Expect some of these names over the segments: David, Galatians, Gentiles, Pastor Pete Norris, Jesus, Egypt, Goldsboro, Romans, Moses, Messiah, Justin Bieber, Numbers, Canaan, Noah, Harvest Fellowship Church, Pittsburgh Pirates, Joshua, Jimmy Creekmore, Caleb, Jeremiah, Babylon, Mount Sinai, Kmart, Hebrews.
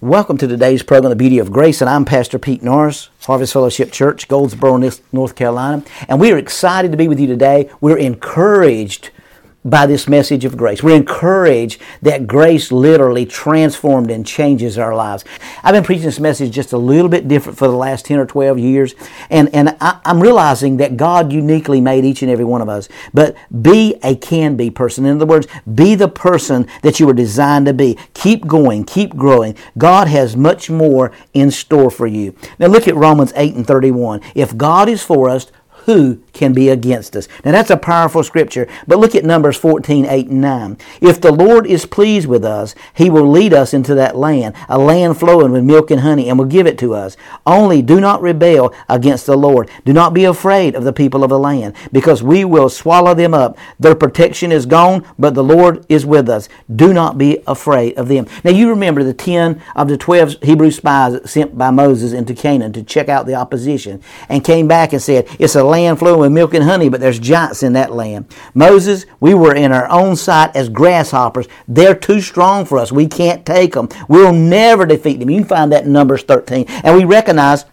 Welcome to today's program, The Beauty of Grace, and I'm Pastor Pete Norris, Harvest Fellowship Church, Goldsboro, North Carolina, and we are excited to be with you today. We're encouraged by this message of grace. We're encouraged that grace literally transformed and changes our lives. I've been preaching this message just a little bit different for the last 10 or 12 years, and I'm realizing that God uniquely made each and every one of us, but be a can-be person. In other words, be the person that you were designed to be. Keep going, keep growing. God has much more in store for you. Now look at Romans 8:31. If God is for us, who can be against us? Now that's a powerful scripture, but look at Numbers 14:8-9. If the Lord is pleased with us, He will lead us into that land, a land flowing with milk and honey, and will give it to us. Only do not rebel against the Lord. Do not be afraid of the people of the land, because we will swallow them up. Their protection is gone, but the Lord is with us. Do not be afraid of them. Now you remember the 10 of the 12 Hebrew spies sent by Moses into Canaan to check out the opposition, and came back and said, it's a land flowing with milk and honey, but there's giants in that land. Moses, we were in our own sight as grasshoppers. They're too strong for us. We can't take them. We'll never defeat them. You can find that in Numbers 13. And we recognize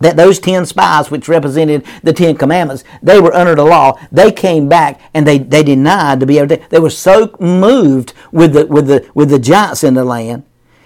that those 10 spies, which represented the 10 commandments, they were under the law. They came back and they denied to be able to. They were so moved with the giants in the land.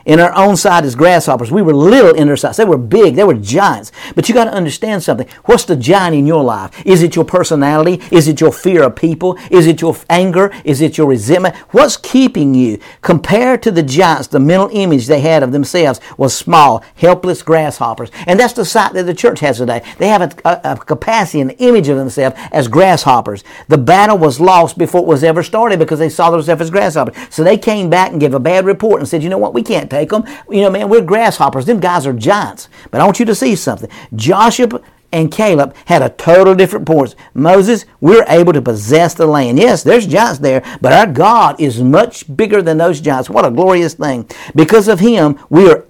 In our own sight as grasshoppers. We were little in their size. They were big. They were giants. But you got to understand something. What's the giant in your life? Is it your personality? Is it your fear of people? Is it your anger? Is it your resentment? What's keeping you? Compared to the giants, the mental image they had of themselves was small, helpless grasshoppers. And that's the sight that the church has today. They have a capacity and an image of themselves as grasshoppers. The battle was lost before it was ever started because they saw themselves as grasshoppers. So they came back and gave a bad report and said, you know what, we can't take them. You know, man, we're grasshoppers. Them guys are giants. But I want you to see something. Joshua and Caleb had a total different point. Moses, we're able to possess the land. Yes, there's giants there, but our God is much bigger than those giants. What a glorious thing. Because of Him, we are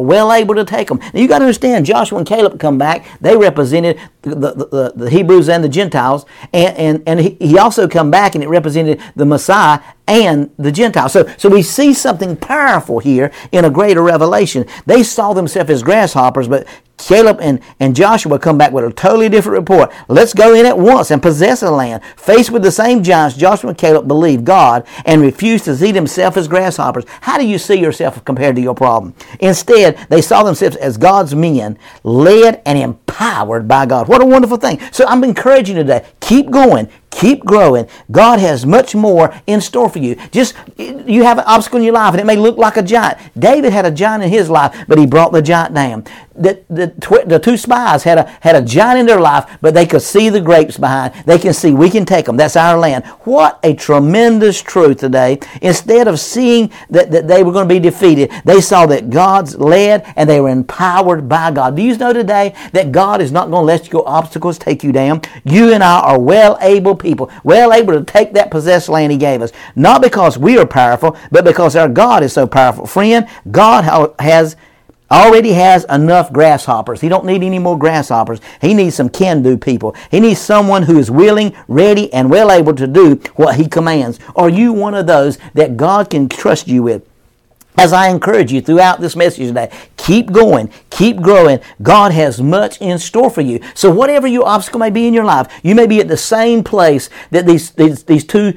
well able to take them. Now, you got to understand, Joshua and Caleb come back. They represented the Hebrews and the Gentiles, and he also come back, and it represented the Messiah and the Gentiles. So we see something powerful here in a greater revelation. They saw themselves as grasshoppers, but Caleb and Joshua come back with a totally different report. Let's go in at once and possess the land. Faced with the same giants, Joshua and Caleb believed God and refused to see themselves as grasshoppers. How do you see yourself compared to your problem? Instead, they saw themselves as God's men, led and empowered by God. What a wonderful thing. So I'm encouraging you today, keep going. Keep growing. God has much more in store for you. Just, you have an obstacle in your life and it may look like a giant. David had a giant in his life, but he brought the giant down. The two spies had a giant in their life, but they could see the grapes behind. They can see, we can take them. That's our land. What a tremendous truth today. Instead of seeing that they were going to be defeated, they saw that God's led and they were empowered by God. Do you know today that God is not going to let your obstacles take you down? You and I are well able to take that possessed land He gave us. Not because we are powerful, but because our God is so powerful. Friend, God already has enough grasshoppers. He don't need any more grasshoppers. He needs some can-do people. He needs someone who is willing, ready, and well able to do what He commands. Are you one of those that God can trust you with? As I encourage you throughout this message today, keep going, keep growing. God has much in store for you. So whatever your obstacle may be in your life, you may be at the same place that these two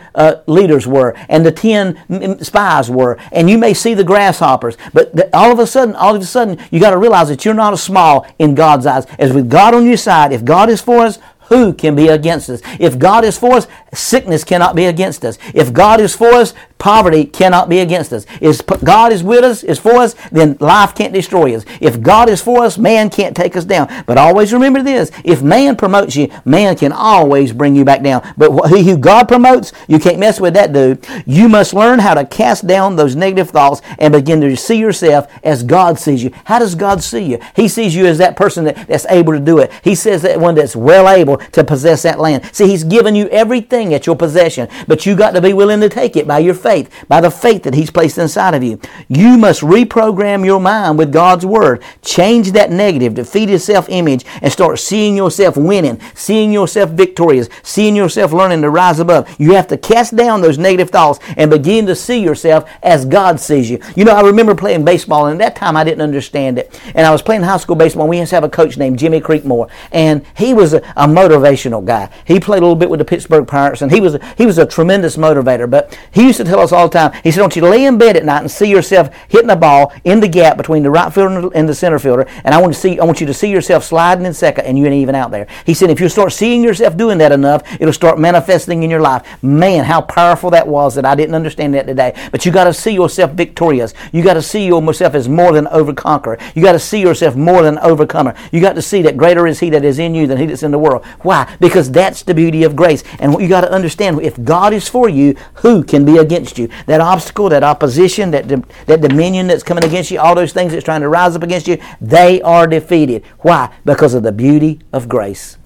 leaders were and the 10 spies were, and you may see the grasshoppers. But all of a sudden, you got to realize that you're not as small in God's eyes. As with God on your side, if God is for us, who can be against us? If God is for us, sickness cannot be against us. If God is for us, poverty cannot be against us. If God is with us, is for us, then life can't destroy us. If God is for us, man can't take us down. But always remember this, if man promotes you, man can always bring you back down. But who God promotes, you can't mess with that dude. You must learn how to cast down those negative thoughts and begin to see yourself as God sees you. How does God see you? He sees you as that person that's able to do it. He says that one that's well able to possess that land. See, He's given you everything at your possession, but you got to be willing to take it by your faith. faith, by the faith that He's placed inside of you. You must reprogram your mind with God's Word. Change that negative, defeat His self-image, and start seeing yourself winning, seeing yourself victorious, seeing yourself learning to rise above. You have to cast down those negative thoughts and begin to see yourself as God sees you. You know, I remember playing baseball, and at that time I didn't understand it. And I was playing high school baseball, and we used to have a coach named Jimmy Creekmore, and he was a motivational guy. He played a little bit with the Pittsburgh Pirates, and he was a tremendous motivator. But he used to tell us all the time, he said, "Don't you lay in bed at night and see yourself hitting a ball in the gap between the right fielder and the center fielder, and I want you to see yourself sliding in second, and you ain't even out there." He said, "If you start seeing yourself doing that enough, it'll start manifesting in your life." Man, how powerful that was, that I didn't understand that today. But you got to see yourself victorious. You got to see yourself as more than overconqueror. You got to see yourself more than overcomer. You got to see that greater is He that is in you than he that's in the world. Why? Because that's the beauty of grace. And you got to understand, if God is for you, who can be against you? That obstacle, that opposition, that dominion that's coming against you, all those things that's trying to rise up against you, they are defeated. Why? Because of the beauty of grace.